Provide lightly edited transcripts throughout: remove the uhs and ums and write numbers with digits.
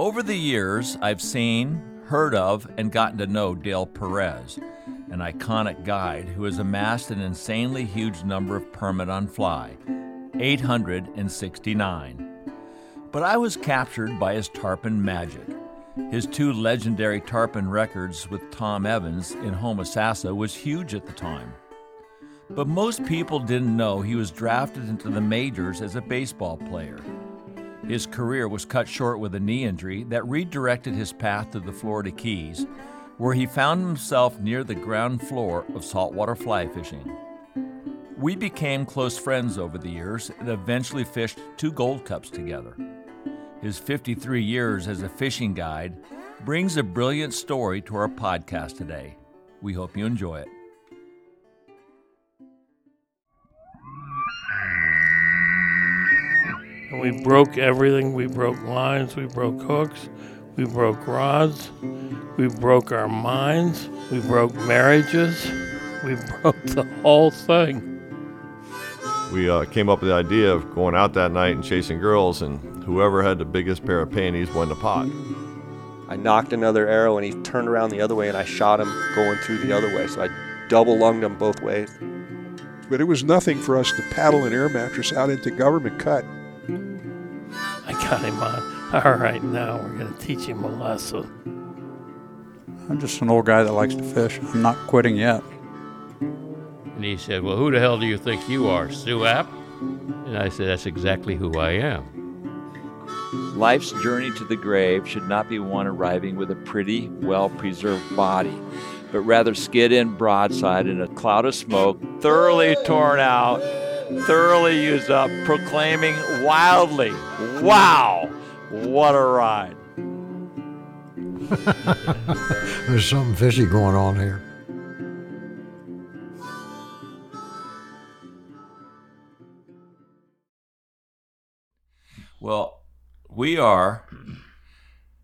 Over the years, I've seen, heard of, and gotten to know Dale Perez, an iconic guide who has amassed an insanely huge number of permit on fly, 869. But I was captured by his tarpon magic. His two legendary tarpon records with Tom Evans in Homosassa was huge at the time. But most people didn't know he was drafted into the majors as a baseball player. His career was cut short with a knee injury that redirected his path to the Florida Keys, where he found himself near the ground floor of saltwater fly fishing. We became close friends over the years and eventually fished 2 Gold Cups together. His 53 years as a fishing guide brings a brilliant story to our podcast today. We hope you enjoy it. We broke everything. We broke lines, we broke hooks, we broke rods, we broke our minds, we broke marriages, we broke the whole thing. We came up with the idea of going out that night and chasing girls, and whoever had the biggest pair of panties won the pot. I knocked another arrow and he turned around the other way and I shot him going through the other way, so I double-lunged him both ways. But it was nothing for us to paddle an air mattress out into Government Cut. I got him on. All right, now we're going to teach him a lesson. I'm just an old guy that likes to fish. I'm not quitting yet. And he said, well, who the hell do you think you are, Stu App? And I said, that's exactly who I am. Life's journey to the grave should not be one arriving with a pretty, well-preserved body, but rather skid in broadside in a cloud of smoke, thoroughly torn out, thoroughly used up, proclaiming wildly, wow, what a ride. There's something fishy going on here. Well, we are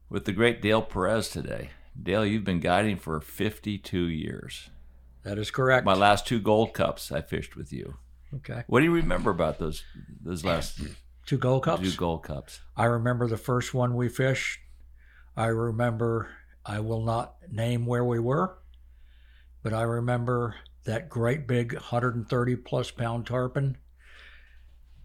with the great Dale Perez today. Dale, you've been guiding for 52 years. That is correct. My last 2 Gold Cups I fished with you. Okay. What do you remember about those last 2 Gold Cups? 2 Gold Cups. I remember the first one we fished. I remember, I will not name where we were, but I remember that great big 130 plus pound tarpon.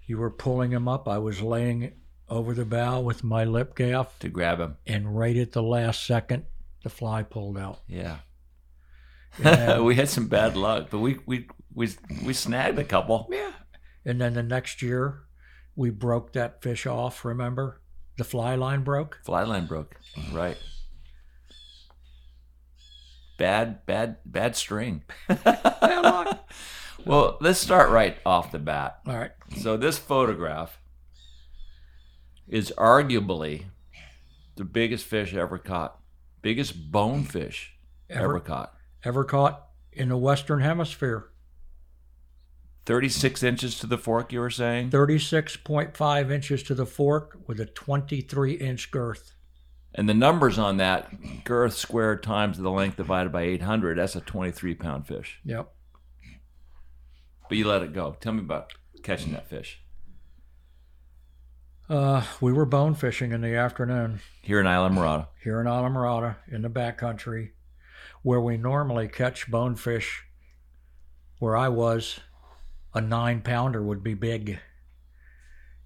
You were pulling him up. I was laying over the bow with my lip gaff to grab him. And right at the last second, the fly pulled out. Yeah. We had some bad luck, but we snagged a couple. Yeah. And then the next year, we broke that fish off, remember? The fly line broke? Fly line broke, right. Bad string. Bad luck. Well, let's start right off the bat. All right. So this photograph is arguably the biggest fish ever caught. Biggest bonefish ever caught. Ever caught in the Western Hemisphere. 36 inches to the fork, you were saying? 36.5 inches to the fork with a 23-inch girth. And the numbers on that, girth squared times the length divided by 800, that's a 23-pound fish. Yep. But you let it go. Tell me about catching that fish. We were bone fishing in the afternoon. Here in Islamorada. Here in Islamorada, in the backcountry, where we normally catch bonefish, where I was, a 9-pounder would be big.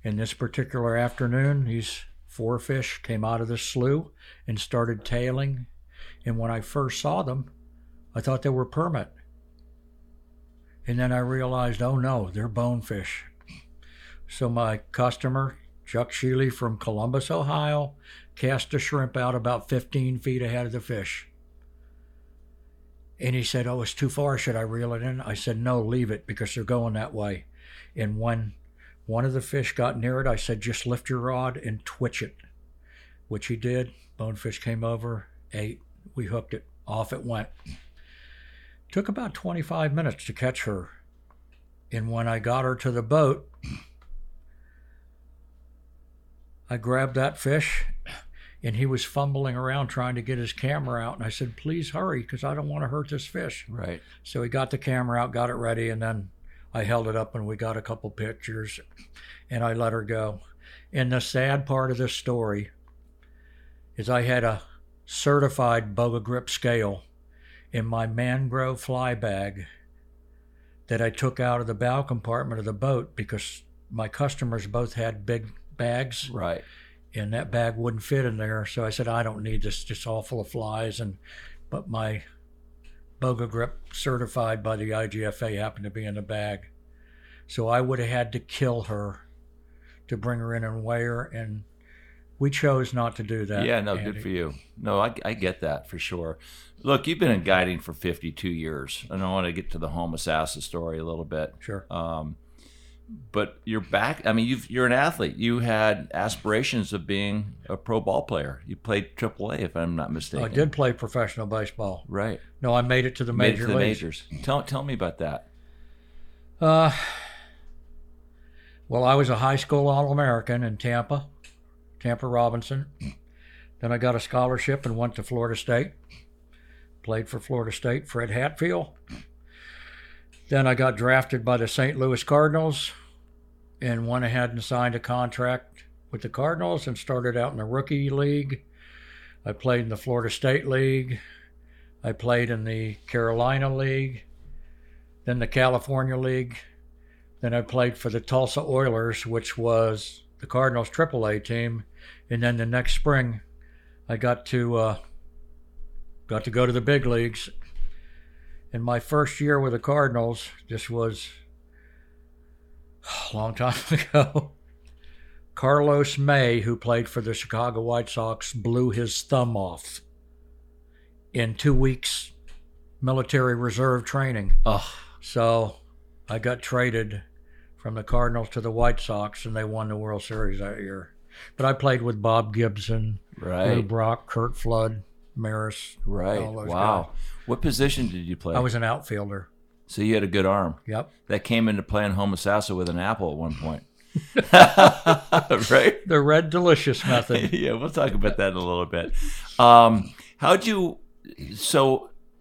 In this particular afternoon, these 4 fish came out of the slough and started tailing. And when I first saw them, I thought they were permit. And then I realized, oh no, they're bonefish. So my customer, Chuck Shealy from Columbus, Ohio, cast a shrimp out about 15 feet ahead of the fish. And he said, oh, it's too far, should I reel it in? I said, no, leave it, because they're going that way. And when one of the fish got near it, I said, just lift your rod and twitch it, which he did. Bonefish came over, ate, we hooked it, off it went. Took about 25 minutes to catch her. And when I got her to the boat, I grabbed that fish, and he was fumbling around trying to get his camera out. And I said, please hurry, because I don't want to hurt this fish. Right. So he got the camera out, got it ready, and then I held it up, and we got a couple pictures, and I let her go. And the sad part of this story is I had a certified BOGA grip scale in my mangrove fly bag that I took out of the bow compartment of the boat because my customers both had big bags. Right. And that bag wouldn't fit in there. So I said, I don't need this. It's all full of flies. But my BOGA grip certified by the IGFA happened to be in the bag. So I would have had to kill her to bring her in and weigh her. And we chose not to do that. Yeah, no, Andy. Good for you. No, I get that for sure. Look, you've been in guiding for 52 years. And I want to get to the Homosassa story a little bit. Sure. But you're back. I mean, you're an athlete. You had aspirations of being a pro ball player. You played AAA, if I'm not mistaken. I did play professional baseball. Right. No, I made it to the major leagues. Tell me about that. Well, I was a high school All-American in Tampa Robinson. Then I got a scholarship and went to Florida State. Played for Florida State, Fred Hatfield. Then I got drafted by the St. Louis Cardinals and went ahead and signed a contract with the Cardinals and started out in the rookie league. I played in the Florida State League. I played in the Carolina League, then the California League. Then I played for the Tulsa Oilers, which was the Cardinals AAA team. And then the next spring, I got to go to the big leagues. In my first year with the Cardinals, this was a long time ago, Carlos May, who played for the Chicago White Sox, blew his thumb off in 2 weeks military reserve training. Oh. So I got traded from the Cardinals to the White Sox, and they won the World Series that year. But I played with Bob Gibson, right, Lou Brock, Kurt Flood, Maris, right, all those wow guys. What position did you play? I was an outfielder. So you had a good arm. Yep. That came into playing Homosassa with an apple at one point. Right? The Red Delicious method. Yeah, we'll talk about that in a little bit. How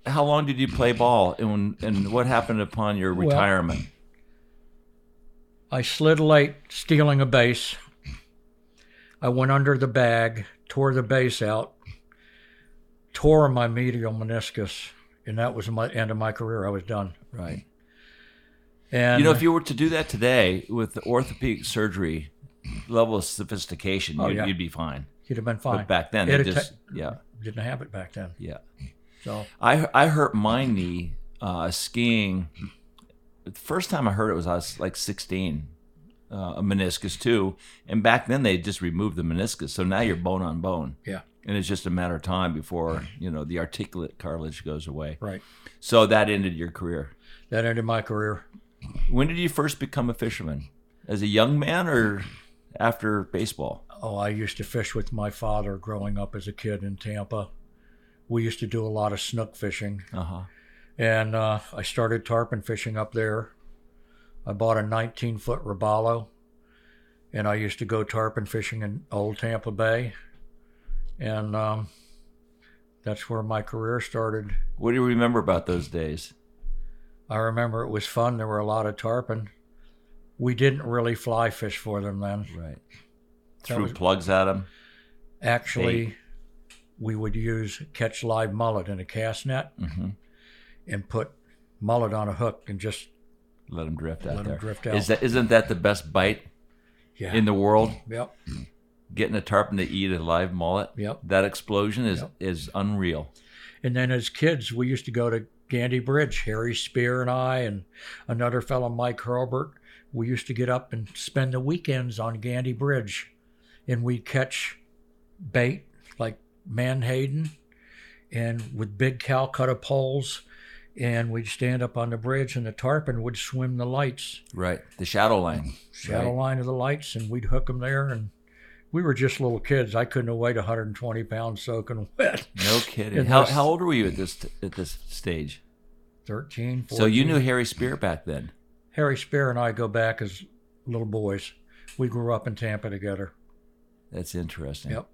long did you play ball, and what happened upon your retirement? Well, I slid late stealing a base. I went under the bag, tore the base out, tore my medial meniscus, and that was my end of my career. I was done. Right. And if you were to do that today with the orthopedic surgery level of sophistication, you'd be fine. You'd have been fine. But back then, didn't have it back then. Yeah. So I hurt my knee skiing. The first time I hurt it was I was like 16. A meniscus too, and back then they just removed the meniscus, so now you're bone on bone. Yeah. And it's just a matter of time before, the articulate cartilage goes away. Right. So that ended your career. That ended my career. When did you first become a fisherman? As a young man or after baseball? Oh, I used to fish with my father growing up as a kid in Tampa. We used to do a lot of snook fishing. Uh-huh. And I started tarpon fishing up there. I bought a 19-foot Robalo, and I used to go tarpon fishing in Old Tampa Bay, and that's where my career started. What do you remember about those days? I remember it was fun. There were a lot of tarpon. We didn't really fly fish for them then. Right. Threw plugs at them? Actually, we would catch live mullet in a cast net and put mullet on a hook and just... let them drift out. Let them drift out. Isn't that the best bite in the world? Yep. Getting a tarpon to eat a live mullet. Yep. That explosion is unreal. And then as kids, we used to go to Gandy Bridge. Harry Spear and I and another fellow, Mike Hurlbert, we used to get up and spend the weekends on Gandy Bridge. And we'd catch bait like menhaden and with big Calcutta poles. And we'd stand up on the bridge, and the tarpon would swim the lights. Right, the shadow line. Line of the lights, and we'd hook them there. And we were just little kids. I couldn't have weighed 120 pounds soaking wet. No kidding. How old were you at this stage? 13, 14. So you knew Harry Spear back then? Harry Spear and I go back as little boys. We grew up in Tampa together. That's interesting. Yep.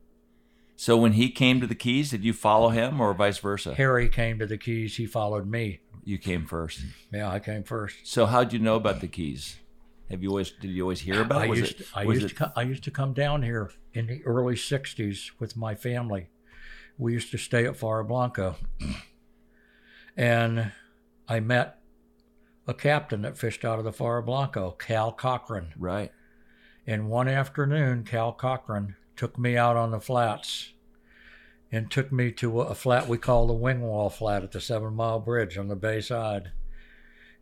So when he came to the Keys, did you follow him or vice versa? Harry came to the Keys. He followed me. You came first. Yeah, I came first. So how'd you know about the Keys? Did you always hear about it? I used to come down here in the early 60s with my family. we used to stay at Faro Blanco. And I met a captain that fished out of the Faro Blanco, Cal Cochran. Right. And one afternoon, Cal Cochran took me out on the flats and took me to a flat we call the Wing Wall Flat at the 7 Mile Bridge on the bay side.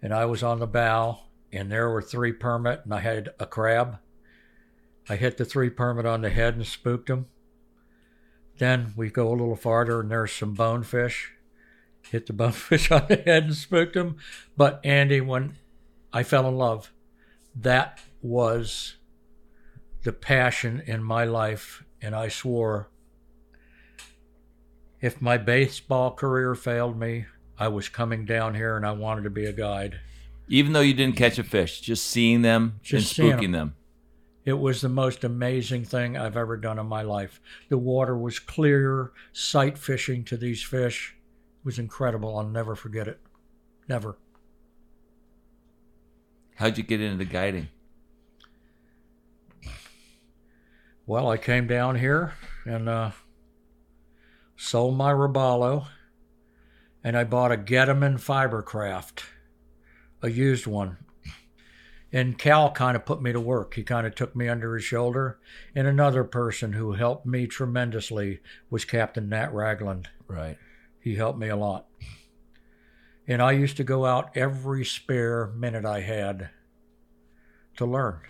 And I was on the bow, and there were three permit, and I had a crab. I hit the three permit on the head and spooked him. Then we go a little farther, and there's some bonefish. Hit the bonefish on the head and spooked him. But Andy, when I fell in love, that was the passion in my life, and I swore if my baseball career failed me, I was coming down here, and I wanted to be a guide. Even though you didn't catch a fish, just seeing them and spooking them. It was the most amazing thing I've ever done in my life. The water was clear, sight fishing to these fish. It was incredible. I'll never forget it. Never. How'd you get into guiding? Well, I came down here and sold my Robalo, and I bought a Getteman Fibercraft, a used one. And Cal kind of put me to work. He kind of took me under his shoulder. And another person who helped me tremendously was Captain Nat Ragland. Right. He helped me a lot. And I used to go out every spare minute I had to learn.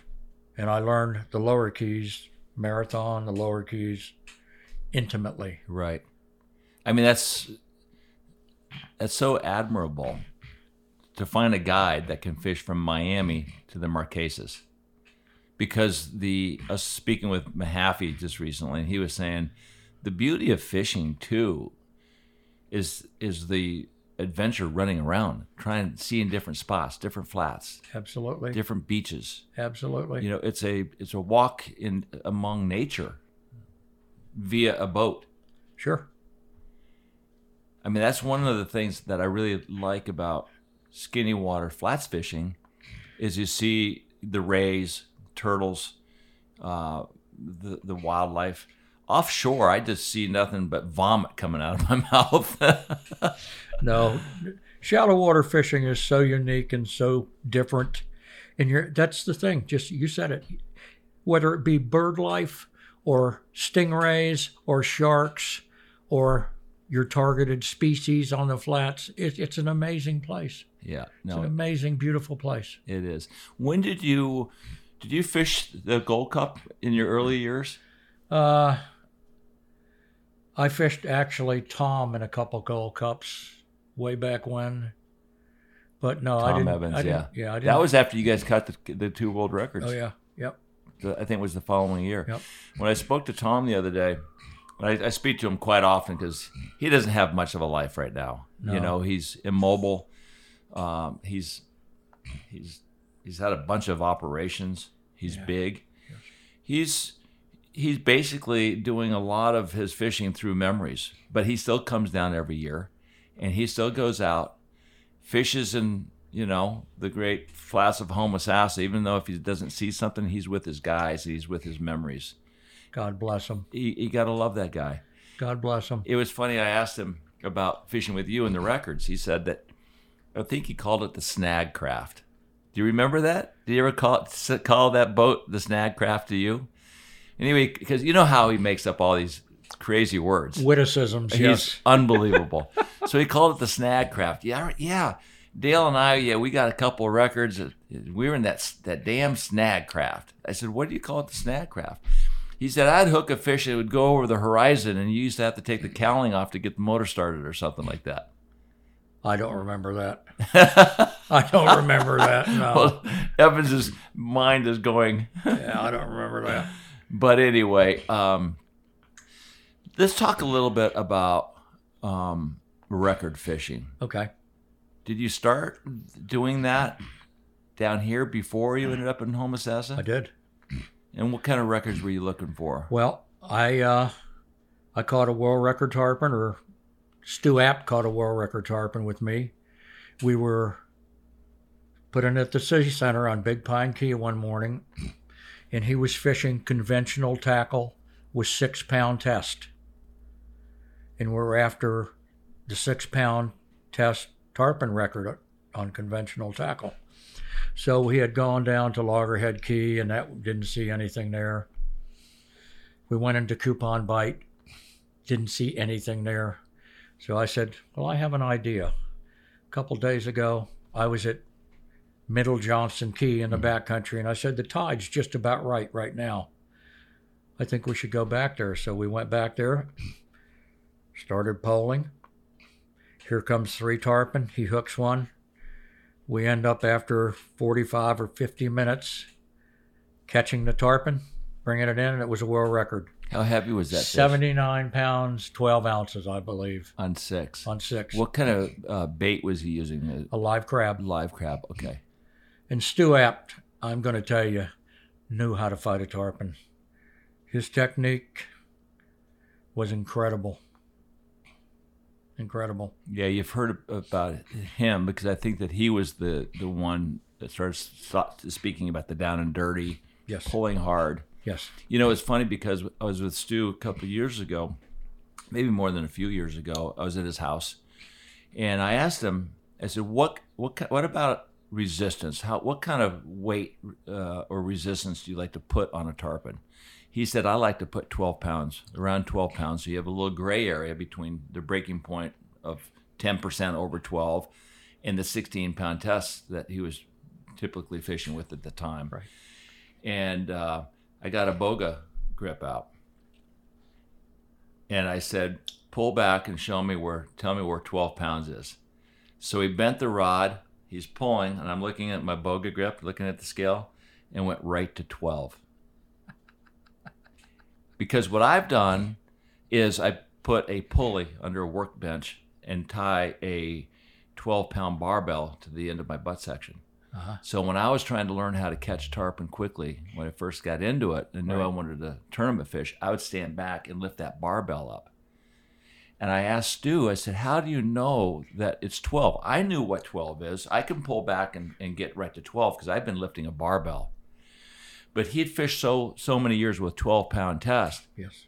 And I learned the lower keys, Marathon, the lower keys, intimately. Right. I mean, that's so admirable. To find a guide that can fish from Miami to the Marquesas, because I was speaking with Mahaffey just recently, and he was saying the beauty of fishing too is the adventure running around, trying to see in different spots, different flats, absolutely, different beaches, absolutely. You know, it's a walk in among nature via a boat. Sure. I mean, that's one of the things that I really like about skinny water flats fishing is you see the rays, turtles, the wildlife. Offshore, I just see nothing but vomit coming out of my mouth. No, shallow water fishing is so unique and so different. And that's the thing. Just you said it. Whether it be bird life or stingrays or sharks or your targeted species on the flats, it's an amazing place. Yeah, no, it's an amazing, beautiful place. It is. When did you fish the Gold Cup in your early years? I fished actually Tom in a couple Gold Cups way back when, but no, Tom Evans. I didn't. That was after you guys caught the two world records. Oh yeah, yep. I think it was the following year. Yep. When I spoke to Tom the other day. I speak to him quite often because he doesn't have much of a life right now. No. You know, he's immobile. He's had a bunch of operations. He's big. Yes. He's basically doing a lot of his fishing through memories, but he still comes down every year, and he still goes out, fishes in, you know, the great flats of Homosassa. Even though if he doesn't see something, he's with his guys. He's with his memories. God bless him. You got to love that guy. God bless him. It was funny. I asked him about fishing with you in the records. He said that, I think he called it the snag craft. Do you remember that? Did you ever call that boat the snag craft to you? Anyway, because you know how he makes up all these crazy words. Witticisms, yes. Unbelievable. So he called it the snag craft. Yeah. Dale and I, we got a couple of records. We were in that damn snag craft. I said, what do you call it, the snag craft? He said, I'd hook a fish that would go over the horizon, and you used to have to take the cowling off to get the motor started or something like that. I don't remember that. No. Well, Evans' mind is going. Yeah, I don't remember that. But anyway, let's talk a little bit about record fishing. Okay. Did you start doing that down here before you ended up in Homosassa? I did. And what kind of records were you looking for? Well, I caught a world record tarpon, or Stu App caught a world record tarpon with me. We were put in at the city center on Big Pine Key one morning, and he was fishing conventional tackle with 6-pound test. and we're after the 6-pound test tarpon record on conventional tackle. So we had gone down to Loggerhead Key, and that didn't see anything there. We went into Coupon Bight, didn't see anything there. So I said, well, I have an idea. A couple days ago, I was at Middle Johnson Key in the backcountry, and I said, the tide's just about right now. I think we should go back there. So we went back there, started poling. Here comes 3 tarpon. He hooks one. We end up after 45 or 50 minutes catching the tarpon, bringing it in, and it was a world record. How heavy was that? 79 pounds, 12 ounces, I believe. On 6? On 6. What kind of bait was he using? A live crab. Live crab, okay. And Stu App, I'm going to tell you, knew how to fight a tarpon. His technique was incredible. Incredible. Yeah, you've heard about him because I think that he was the one that started speaking about the down and dirty, yes, pulling hard. Yes. You know, it's funny because I was with Stu a couple of years ago, maybe more than a few years ago. I was at his house, and I asked him. I said, "What about resistance? What kind of weight or resistance do you like to put on a tarpon?" He said, I like to put 12 pounds, around 12 pounds. So you have a little gray area between the breaking point of 10% over 12 and the 16-pound test that he was typically fishing with at the time. Right. And I got a BOGA grip out. And I said, pull back and tell me where 12 pounds is. So he bent the rod, he's pulling, and I'm looking at my BOGA grip, looking at the scale, and went right to 12. Because what I've done is I put a pulley under a workbench and tie a 12-pound barbell to the end of my butt section. Uh-huh. So when I was trying to learn how to catch tarpon quickly, when I first got into it and knew I wanted to tournament fish, I would stand back and lift that barbell up. And I asked Stu, I said, how do you know that it's 12? I knew what 12 is. I can pull back and get right to 12 because I've been lifting a barbell. But he'd fished so many years with 12-pound test. Yes.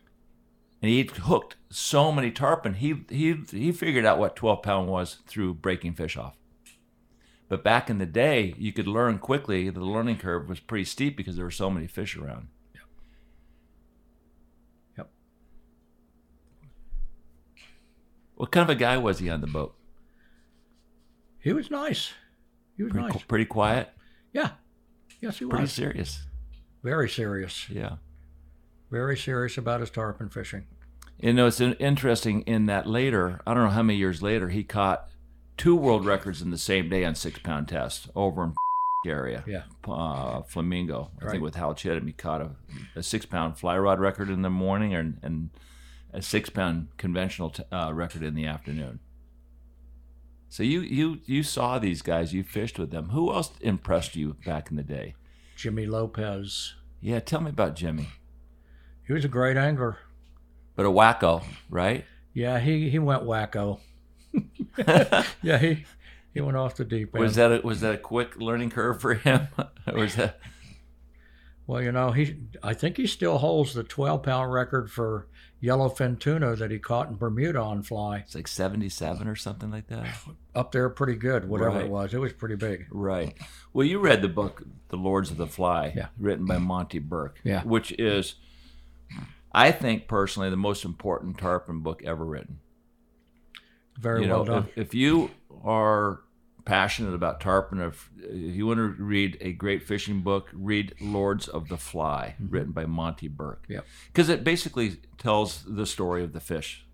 And he'd hooked so many tarpon. He figured out what 12-pound was through breaking fish off. But back in the day, you could learn quickly. The learning curve was pretty steep because there were so many fish around. Yep. What kind of a guy was he on the boat? He was nice. Pretty quiet? Yeah. Yes, he was. Pretty serious. Very serious. Yeah. Very serious about his tarpon fishing. You know, it's interesting in that later, I don't know how many years later, he caught 2 world records in the same day on 6-pound test over in area. Yeah. Flamingo. I think with Hal Chittum, he caught a 6-pound fly rod record in the morning and a 6-pound conventional record in the afternoon. So you saw these guys, you fished with them. Who else impressed you back in the day? Jimmy Lopez. Yeah, tell me about Jimmy. He was a great angler. But a wacko, right? Yeah, he went wacko. Yeah, he went off the deep end. Was that a quick learning curve for him? Or was that? Well, you know, I think he still holds the 12-pound record for yellowfin tuna that he caught in Bermuda on fly. It's like 77 or something like that. Up there pretty good, whatever it was. It was pretty big. Right. Well, you read the book, The Lords of the Fly, written by Monty Burke, which is, I think personally, the most important tarpon book ever written. Very well done. If you are passionate about tarpon, if you want to read a great fishing book, read Lords of the Fly, written by Monty Burke. Yeah, because it basically tells the story of the fish.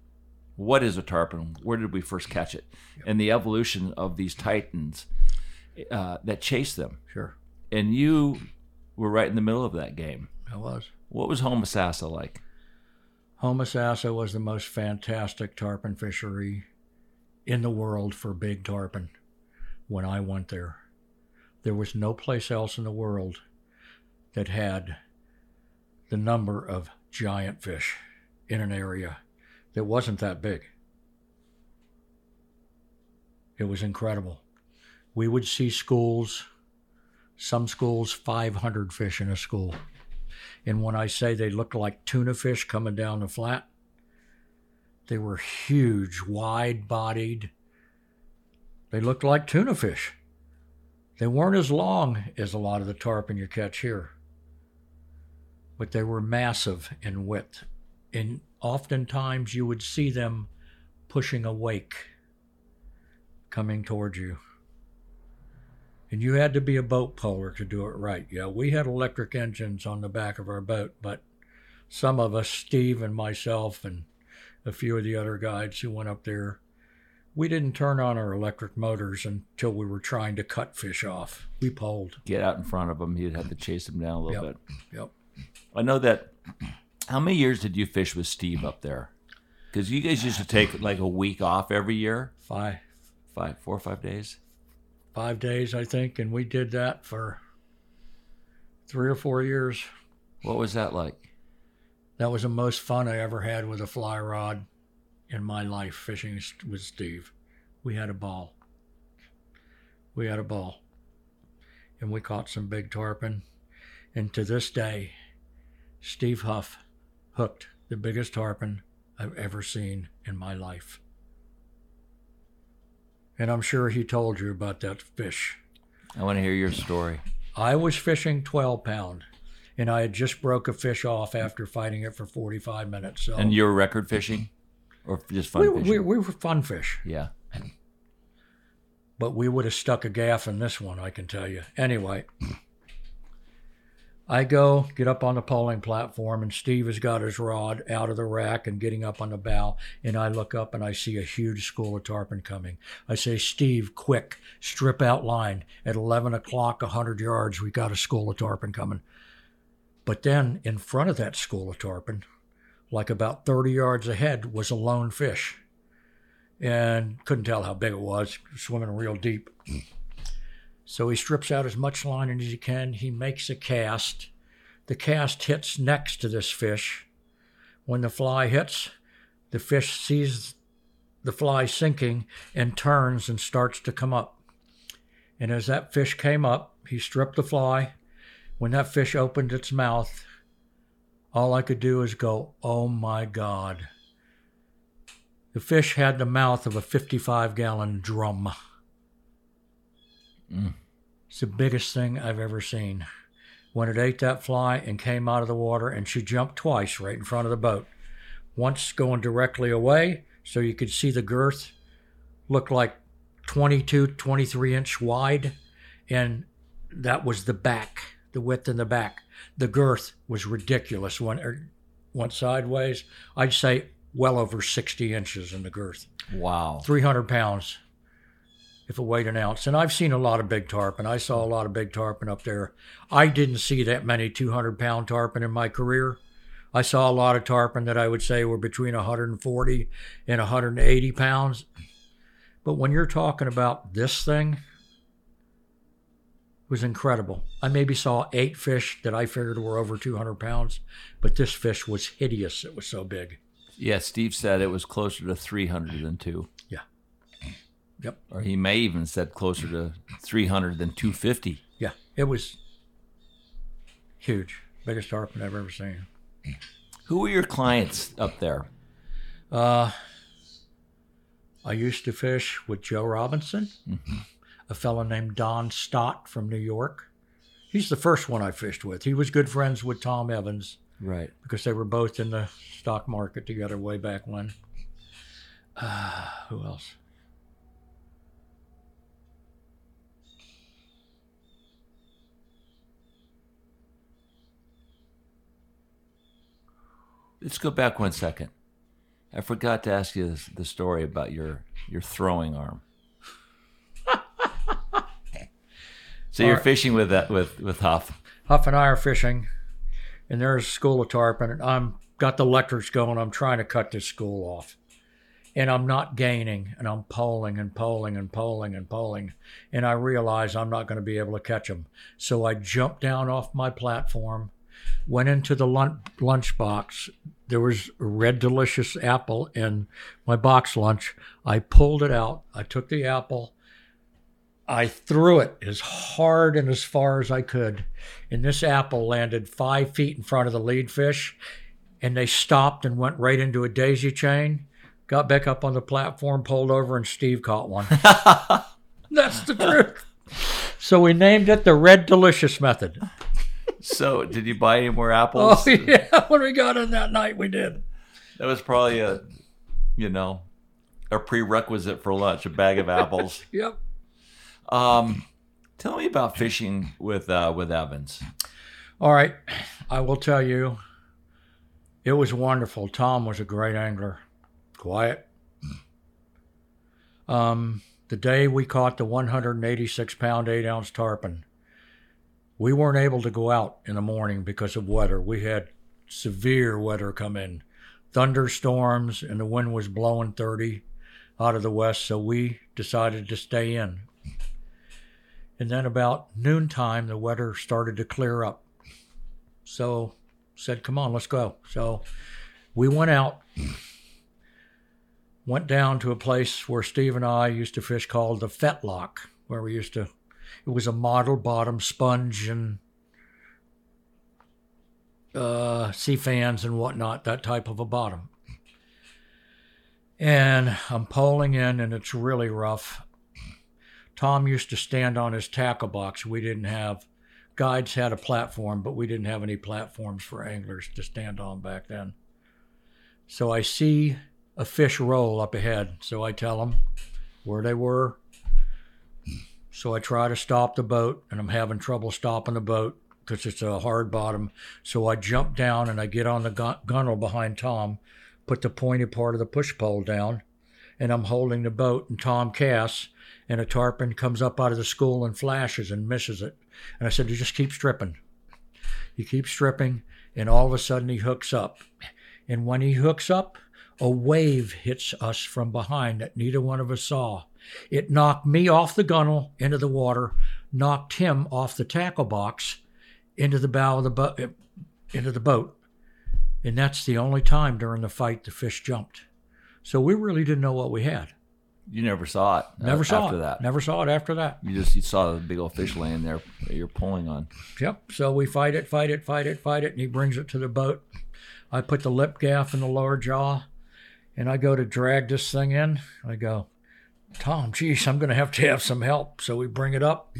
What is a tarpon? Where did we first catch it? Yep. And the evolution of these titans that chase them. Sure. And you were right in the middle of that game. I was. What was Homosassa like? Homosassa was the most fantastic tarpon fishery in the world for big tarpon. When I went there, there was no place else in the world that had the number of giant fish in an area that wasn't that big. It was incredible. We would see some schools, 500 fish in a school. And when I say they looked like tuna fish coming down the flat, They were huge, wide-bodied. They looked like tuna fish. They weren't as long as a lot of the tarpon you catch here, but they were massive in width. And oftentimes you would see them pushing a wake coming towards you. And you had to be a boat puller to do it right. Yeah, we had electric engines on the back of our boat, but some of us, Steve and myself and a few of the other guides who went up there, we didn't turn on our electric motors until we were trying to cut fish off. We pulled. Get out in front of them. You'd have to chase them down a little bit. Yep. I know that. How many years did you fish with Steve up there? Because you guys used to take like a week off every year. Four or five days. 5 days, I think. And we did that for 3 or 4 years. What was that like? That was the most fun I ever had with a fly rod in my life, fishing with Steve. We had a ball. And we caught some big tarpon. And to this day, Steve Huff hooked the biggest tarpon I've ever seen in my life. And I'm sure he told you about that fish. I want to hear your story. I was fishing 12-pound. And I had just broke a fish off after fighting it for 45 minutes. So. And you were record fishing? Or just fun fishing? We were fun fish. Yeah. But we would have stuck a gaff in this one, I can tell you. Anyway, I go get up on the polling platform, and Steve has got his rod out of the rack and getting up on the bow. And I look up, and I see a huge school of tarpon coming. I say, Steve, quick, strip out line. At 11 o'clock, 100 yards, we got a school of tarpon coming. But then in front of that school of tarpon, like about 30 yards ahead, was a lone fish. And couldn't tell how big it was, swimming real deep. So he strips out as much line as he can. He makes a cast. The cast hits next to this fish. When the fly hits, the fish sees the fly sinking and turns and starts to come up. And as that fish came up, he stripped the fly. When that fish opened its mouth, all I could do is go, oh my God. The fish had the mouth of a 55-gallon drum. Mm. It's the biggest thing I've ever seen. When it ate that fly and came out of the water, and she jumped twice right in front of the boat. Once going directly away, so you could see the girth, looked like 22, 23-inch wide, and that was the back. The width in the back. The girth was ridiculous. When it went sideways, I'd say well over 60 inches in the girth. Wow. 300 pounds if it weighed an ounce. And I've seen a lot of big tarpon. I saw a lot of big tarpon up there. I didn't see that many 200-pound tarpon in my career. I saw a lot of tarpon that I would say were between 140 and 180 pounds. But when you're talking about this thing, was incredible. I maybe saw 8 fish that I figured were over 200 pounds, but this fish was hideous. It was so big. Yeah, Steve said it was closer to 300 than 2. Yeah. Yep. Or he may even said closer to 300 than 250. Yeah, it was huge. Biggest tarpon I've ever seen. Who were your clients up there? I used to fish with Joe Robinson. Mm-hmm. A fellow named Don Stott from New York. He's the first one I fished with. He was good friends with Tom Evans. Right. Because they were both in the stock market together way back when. Who else? Let's go back 1 second. I forgot to ask you the story about your throwing arm. So you're fishing with that with Huff. Huff and I are fishing, and there's a school of tarpon, and I'm got the electrics going. I'm trying to cut this school off, and I'm not gaining, and I'm poling, and I realize I'm not going to be able to catch them. So I jumped down off my platform, went into the lunch box. There was a red delicious apple in my box lunch. I pulled it out. I took the apple. I threw it as hard and as far as I could, and this apple landed 5 feet in front of the lead fish, and they stopped and went right into a daisy chain. got back up on the platform, pulled over, and Steve caught one. That's the truth. So we named it the Red Delicious Method. So did you buy any more apples? Oh, yeah. When we got in that night, we did. That was probably a, you know, a prerequisite for lunch, a bag of apples. Yep. Tell me about fishing with Evans. All right. I will tell you, it was wonderful. Tom was a great angler. Quiet. The day we caught the 186-pound, 8-ounce tarpon, we weren't able to go out in the morning because of weather. We had severe weather come in. Thunderstorms, and the wind was blowing 30 out of the west, so we decided to stay in. And then about noontime, the weather started to clear up. So said, come on, let's go. So we went out, went down to a place where Steve and I used to fish called the Fetlock, where we used to, it was a model bottom sponge and sea fans and whatnot, that type of a bottom. And I'm poling in, and it's really rough. Tom used to stand on his tackle box. We didn't have, guides had a platform, but we didn't have any platforms for anglers to stand on back then. So I see a fish roll up ahead. So I tell them where they were. So I try to stop the boat, and I'm having trouble stopping the boat because it's a hard bottom. So I jump down and I get on the gunnel behind Tom, put the pointed part of the push pole down, and I'm holding the boat, and Tom casts, and a tarpon comes up out of the school and flashes and misses it. And I said, you just keep stripping. You keep stripping, and all of a sudden he hooks up. And when he hooks up, a wave hits us from behind that neither one of us saw. It knocked me off the gunnel into the water, knocked him off the tackle box into the bow of the boat. And that's the only time during the fight the fish jumped. So we really didn't know what we had. You never saw it. Never saw it after that. You saw the big old fish laying there that you're pulling on. Yep. So we fight it, and he brings it to the boat. I put the lip gaff in the lower jaw, and I go to drag this thing in. I go, Tom, geez, I'm going to have some help. So we bring it up,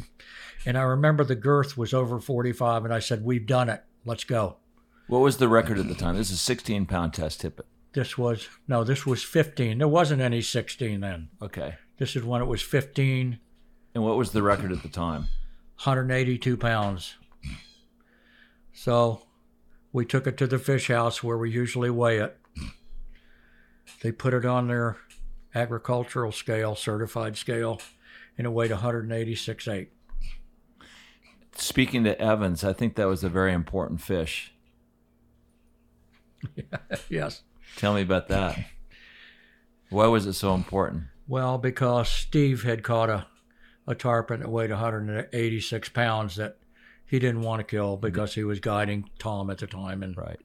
and I remember the girth was over 45, and I said, we've done it. Let's go. What was the record at the time? This is 16-pound test tippet. This was 15. There wasn't any 16 then. Okay. This is when it was 15. And what was the record at the time? 182 pounds. So we took it to the fish house where we usually weigh it. They put it on their agricultural scale, certified scale, and it weighed 186.8. Speaking to Evans, I think that was a very important fish. Yes. Tell me about that. Why was it so important? Well, because Steve had caught a tarpon that weighed 186 pounds that he didn't want to kill because he was guiding Tom at the time. And right.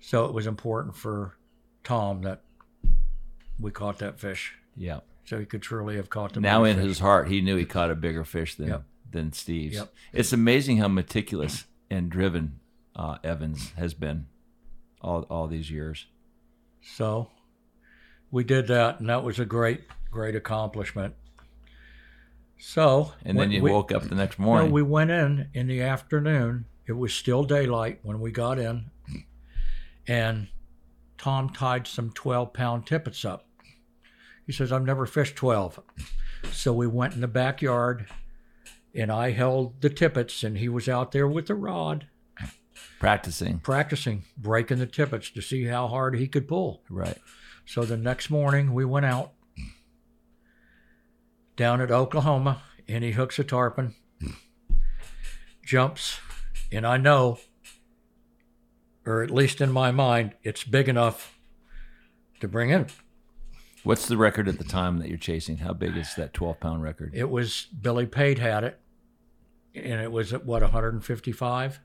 So it was important for Tom that we caught that fish. Yeah. So he could truly have caught the Now in fish. His heart, he knew he caught a bigger fish than Steve's. Yep. It's amazing how meticulous and driven Evans has been all these years. So we did that, and that was a great accomplishment. So and then you woke up the next morning. No, we went in the afternoon. It was still daylight when we got in, and Tom tied some 12-pound tippets up. He says, I've never fished 12. So we went in the backyard, and I held the tippets, and he was out there with the rod. Practicing, breaking the tippets to see how hard he could pull. Right. So the next morning we went out down at Oklahoma, and he hooks a tarpon, jumps, and I know, or at least in my mind, it's big enough to bring in. What's the record at the time that you're chasing? How big is that 12-pound record? It was, Billy Pate had it, and it was at, 155?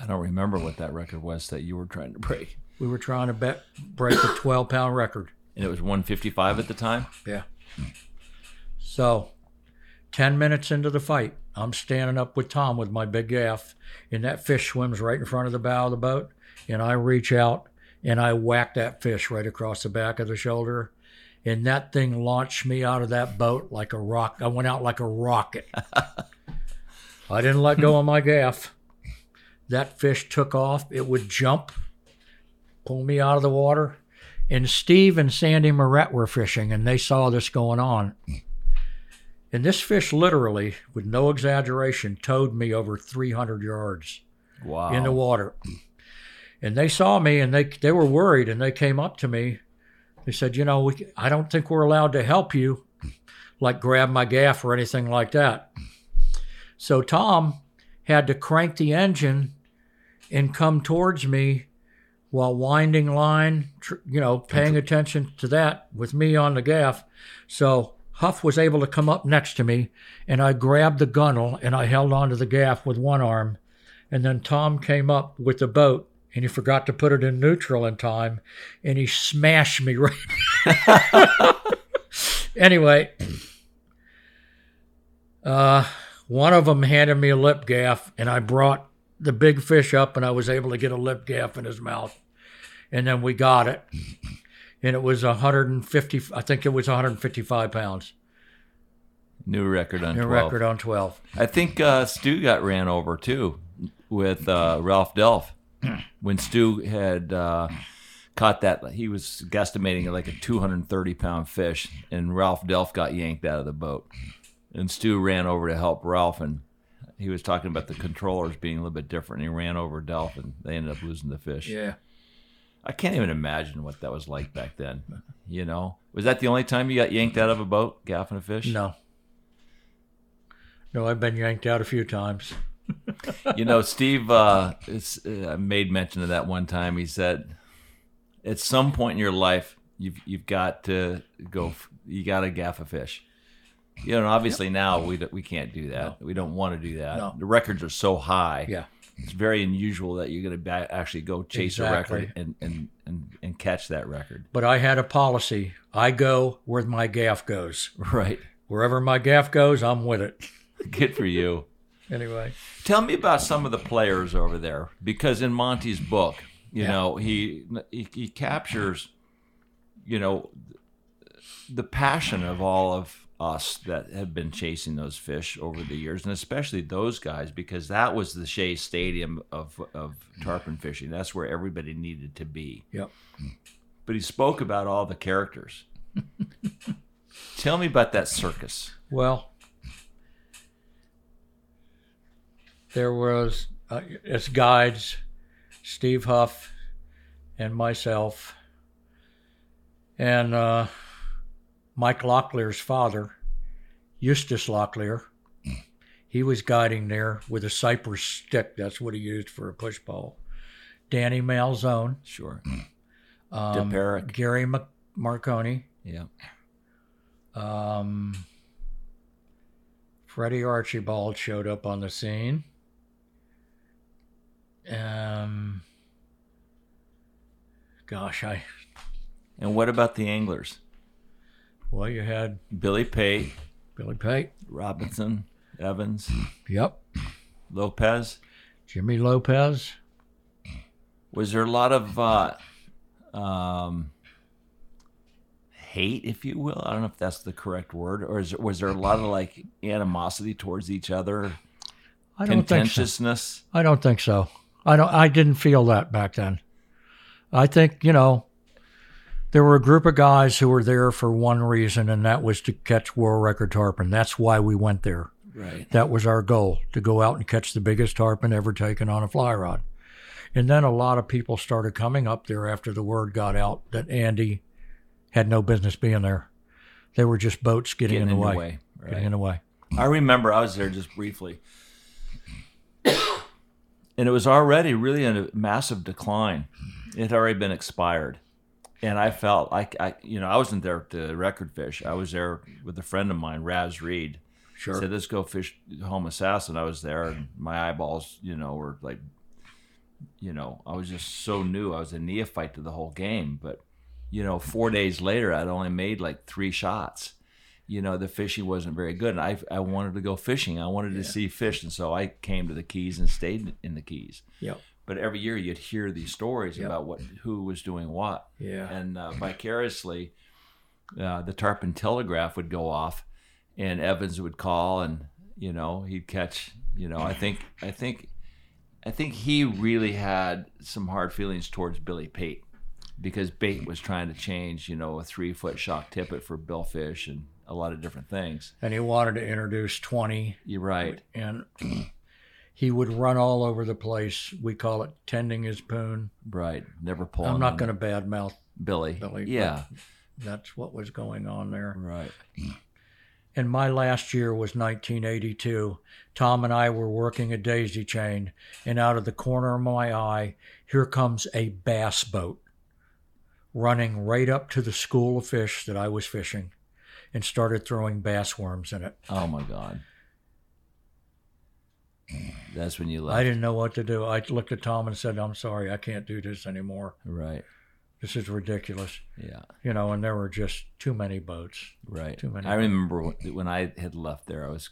I don't remember what that record was that you were trying to break. We were trying to break the 12-pound record. And it was 155 at the time? Yeah. So 10 minutes into the fight, I'm standing up with Tom with my big gaff, and that fish swims right in front of the bow of the boat, and I reach out, and I whacked that fish right across the back of the shoulder. And that thing launched me out of that boat like a rock. I went out like a rocket. I didn't let go of my gaff. That fish took off. It would jump, pull me out of the water. And Steve and Sandy Moret were fishing, and they saw this going on. And this fish literally, with no exaggeration, towed me over 300 yards wow. in the water. And they saw me, and they were worried, and they came up to me. They said, you know, I don't think we're allowed to help you, like grab my gaff or anything like that. So Tom had to crank the engine and come towards me while winding line, you know, paying attention to that with me on the gaff. So Huff was able to come up next to me, and I grabbed the gunnel, and I held onto the gaff with one arm. And then Tom came up with the boat, and he forgot to put it in neutral in time, and he smashed me right. Anyway, one of them handed me a lip gaff, and I brought the big fish up, and I was able to get a lip gaff in his mouth. And then we got it. And it was 150, I think it was 155 pounds. New record on 12. New record on 12. I think Stu got ran over, too, with Ralph Delph. When Stu had caught that, he was guesstimating like a 230-pound fish, and Ralph Delph got yanked out of the boat. And Stu ran over to help Ralph, and he was talking about the controllers being a little bit different. And he ran over Delph, and they ended up losing the fish. Yeah. I can't even imagine what that was like back then, you know? Was that the only time you got yanked out of a boat, gaffing a fish? No. No, I've been yanked out a few times. You know, Steve made mention of that one time. He said, at some point in your life, you've got to go, you got to gaff a fish. You know, and obviously yep. now we can't do that. No. We don't want to do that. No. The records are so high. Yeah. It's very unusual that you're going to actually go chase exactly. a record and catch that record. But I had a policy. I go where my gaff goes. Right. Wherever my gaff goes, I'm with it. Good for you. Anyway. Tell me about some of the players over there, because in Monty's book, you yeah. know, he captures, you know, the passion of all of us that have been chasing those fish over the years, and especially those guys, because that was the Shea Stadium of tarpon fishing. That's where everybody needed to be. Yep. But he spoke about all the characters. Tell me about that circus. Well, there was, as guides, Steve Huff and myself, and Mike Locklear's father, Eustace Locklear, he was guiding there with a cypress stick. That's what he used for a push pole. Danny Malzone. Sure. DePeric. Gary Marconi. Yeah. Freddie Archibald showed up on the scene. And what about the anglers? Well, you had Billy Pate, Robinson, Evans, yep, Lopez, Jimmy Lopez. Was there a lot of hate, if you will? I don't know if that's the correct word, or was there a lot of like animosity towards each other? I don't contentiousness? Think so. I don't think so. I didn't feel that back then. I think, you know, there were a group of guys who were there for one reason, and that was to catch world record tarpon. That's why we went there. Right. That was our goal, to go out and catch the biggest tarpon ever taken on a fly rod. And then a lot of people started coming up there after the word got out that Andy had no business being there. They were just boats getting in the way. Right. Getting in the way. I remember I was there just briefly. And it was already really in a massive decline. It had already been expired. And I felt like, I wasn't there to record fish. I was there with a friend of mine, Raz Reed. Sure. Said, let's go fish Homosassa. I was there, and my eyeballs, you know, were like, you know, I was just so new. I was a neophyte to the whole game. But, you know, 4 days later, I'd only made like 3 shots. You know, the fishing wasn't very good. And I wanted to go fishing. I wanted to see fish. And so I came to the Keys and stayed in the Keys. Yep. But every year you'd hear these stories about who was doing what. Yeah. And vicariously, the Tarpon Telegraph would go off, and Evans would call, and he'd catch. I think he really had some hard feelings towards Billy Pate, because Pate was trying to change, a 3-foot shock tippet for billfish and a lot of different things. And he wanted to introduce 20. You're right. And he would run all over the place. We call it tending his poon. Right. Never pulling. I'm not going to badmouth Billy. Yeah. That's what was going on there. Right. And my last year was 1982. Tom and I were working a daisy chain, and out of the corner of my eye, here comes a bass boat running right up to the school of fish that I was fishing, and started throwing bass worms in it. Oh, my God. That's when you left. I didn't know what to do. I looked at Tom and said, I'm sorry, I can't do this anymore. Right. This is ridiculous. Yeah. And there were just too many boats. Right. Too many. I remember when I had left there, I was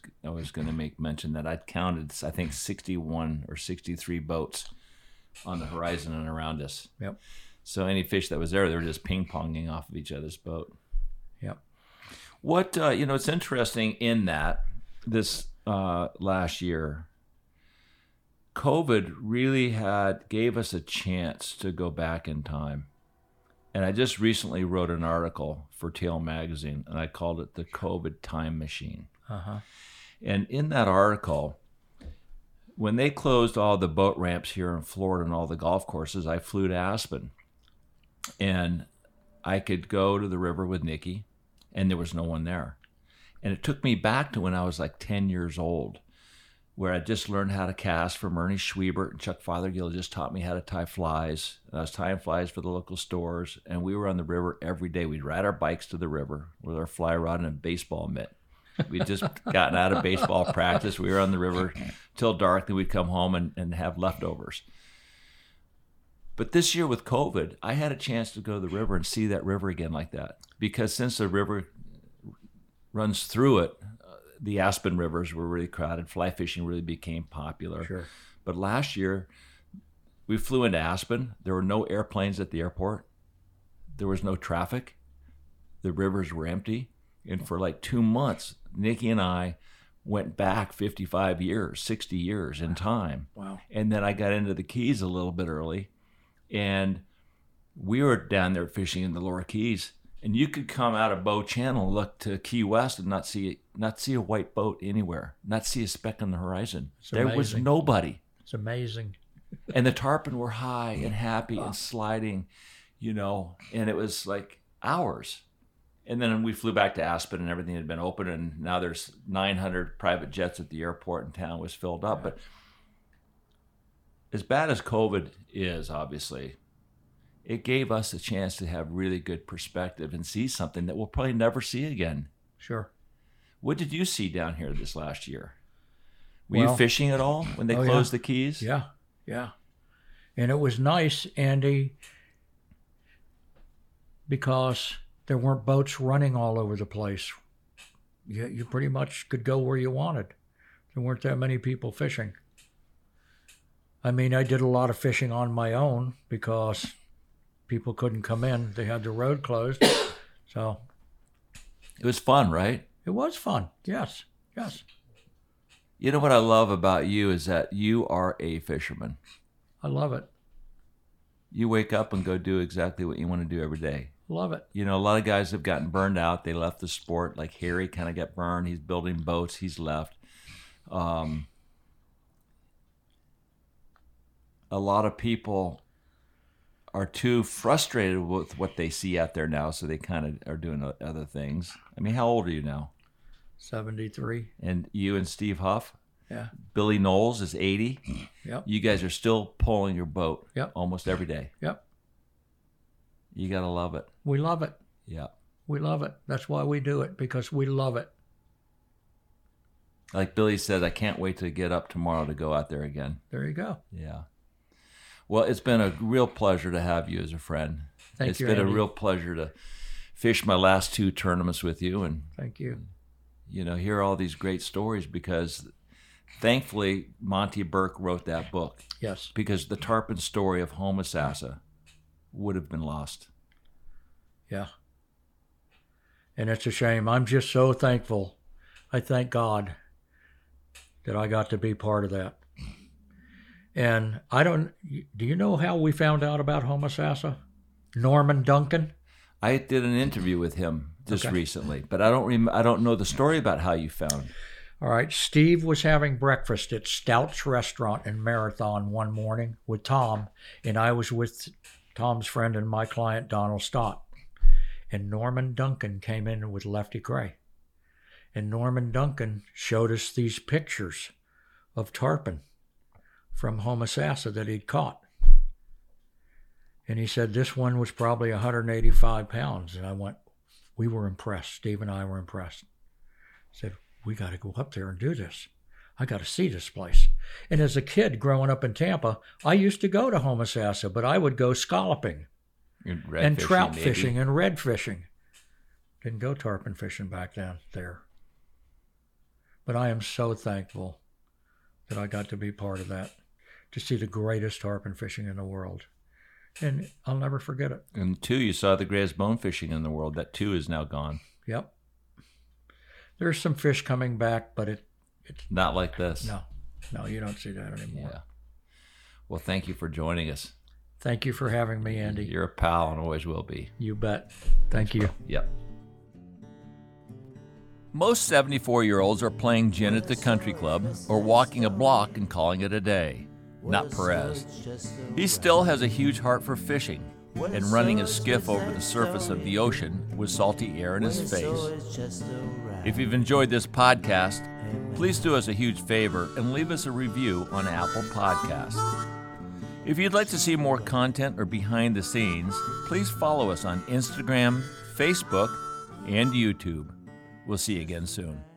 going to make mention that I'd counted, I think, 61 or 63 boats on the horizon and around us. Yep. So any fish that was there, they were just ping-ponging off of each other's boat. Yep. What, it's interesting in that this last year, COVID really gave us a chance to go back in time. And I just recently wrote an article for Tail Magazine, and I called it The COVID Time Machine. Uh-huh. And in that article, when they closed all the boat ramps here in Florida and all the golf courses, I flew to Aspen. And I could go to the river with Nikki, and there was no one there. And it took me back to when I was like 10 years old, where I just learned how to cast from Ernie Schwiebert, and Chuck Fothergill just taught me how to tie flies. And I was tying flies for the local stores, and we were on the river every day. We'd ride our bikes to the river with our fly rod and a baseball mitt. We'd just gotten out of baseball practice. We were on the river till dark, then we'd come home and have leftovers. But this year with COVID, I had a chance to go to the river and see that river again like that, because since the river runs through it, the Aspen rivers were really crowded. Fly fishing really became popular. Sure. But last year, we flew into Aspen. There were no airplanes at the airport. There was no traffic. The rivers were empty. And for like 2 months, Nikki and I went back 55 years, 60 years in time. Wow. And then I got into the Keys a little bit early. And we were down there fishing in the Lower Keys. And you could come out of Bow Channel and look to Key West and not see a white boat anywhere, not see a speck on the horizon. There was nobody. It's amazing. And the tarpon were high and happy and sliding, and it was like hours. And then we flew back to Aspen, and everything had been open, and now there's 900 private jets at the airport, and town was filled up. But as bad as COVID is, obviously, it gave us a chance to have really good perspective and see something that we'll probably never see again. Sure. What did you see down here this last year? Were you fishing at all when they closed the Keys? Yeah, yeah. And it was nice, Andy, because there weren't boats running all over the place. You pretty much could go where you wanted. There weren't that many people fishing. I mean, I did a lot of fishing on my own because people couldn't come in. They had the road closed. So it was fun, right? It was fun. Yes. Yes. You know what I love about you is that you are a fisherman. I love it. You wake up and go do exactly what you want to do every day. Love it. A lot of guys have gotten burned out. They left the sport. Like Harry kind of got burned. He's building boats. He's left. A lot of people are too frustrated with what they see out there now, so they kind of are doing other things. I mean, how old are you now? 73. And you and Steve Huff? Yeah. Billy Knowles is 80. Yep. You guys are still pulling your boat almost every day. Yep. You got to love it. We love it. Yeah. We love it. That's why we do it, because we love it. Like Billy said, I can't wait to get up tomorrow to go out there again. There you go. Yeah. Well, it's been a real pleasure to have you as a friend. Thank you, Andy. It's been a real pleasure to fish my last 2 tournaments with you. And thank you. Hear all these great stories, because Thankfully, Monty Burke wrote that book. Yes. Because the Tarpon story of Homosassa would have been lost. Yeah. And it's a shame. I'm just so thankful. I thank God that I got to be part of that. And I don't, do you know how we found out about Homosassa? Norman Duncan? I did an interview with him just recently, but I don't know the story about how you found. All right. Steve was having breakfast at Stout's Restaurant in Marathon one morning with Tom, and I was with Tom's friend and my client, Donald Stott. And Norman Duncan came in with Lefty Gray. And Norman Duncan showed us these pictures of tarpon from Homosassa that he'd caught. And he said, this one was probably 185 pounds. And I went, we were impressed. Steve and I were impressed. I said, we got to go up there and do this. I got to see this place. And as a kid growing up in Tampa, I used to go to Homosassa, but I would go scalloping and trout fishing and red fishing. Didn't go tarpon fishing back down there. But I am so thankful that I got to be part of that, to see the greatest tarpon fishing in the world. And I'll never forget it. And two, you saw the greatest bone fishing in the world. That too is now gone. Yep. There's some fish coming back, but it's not like this. No, you don't see that anymore. Yeah. Well, thank you for joining us. Thank you for having me, Andy. You're a pal and always will be. You bet. Thank you. Yep. Most 74-year-olds are playing gin at the country club or walking a block and calling it a day. Not Perez. He still has a huge heart for fishing, and running a skiff over the surface of the ocean with salty air in his face. If you've enjoyed this podcast, please do us a huge favor and leave us a review on Apple Podcasts. If you'd like to see more content or behind the scenes, please follow us on Instagram, Facebook, and YouTube. We'll see you again soon.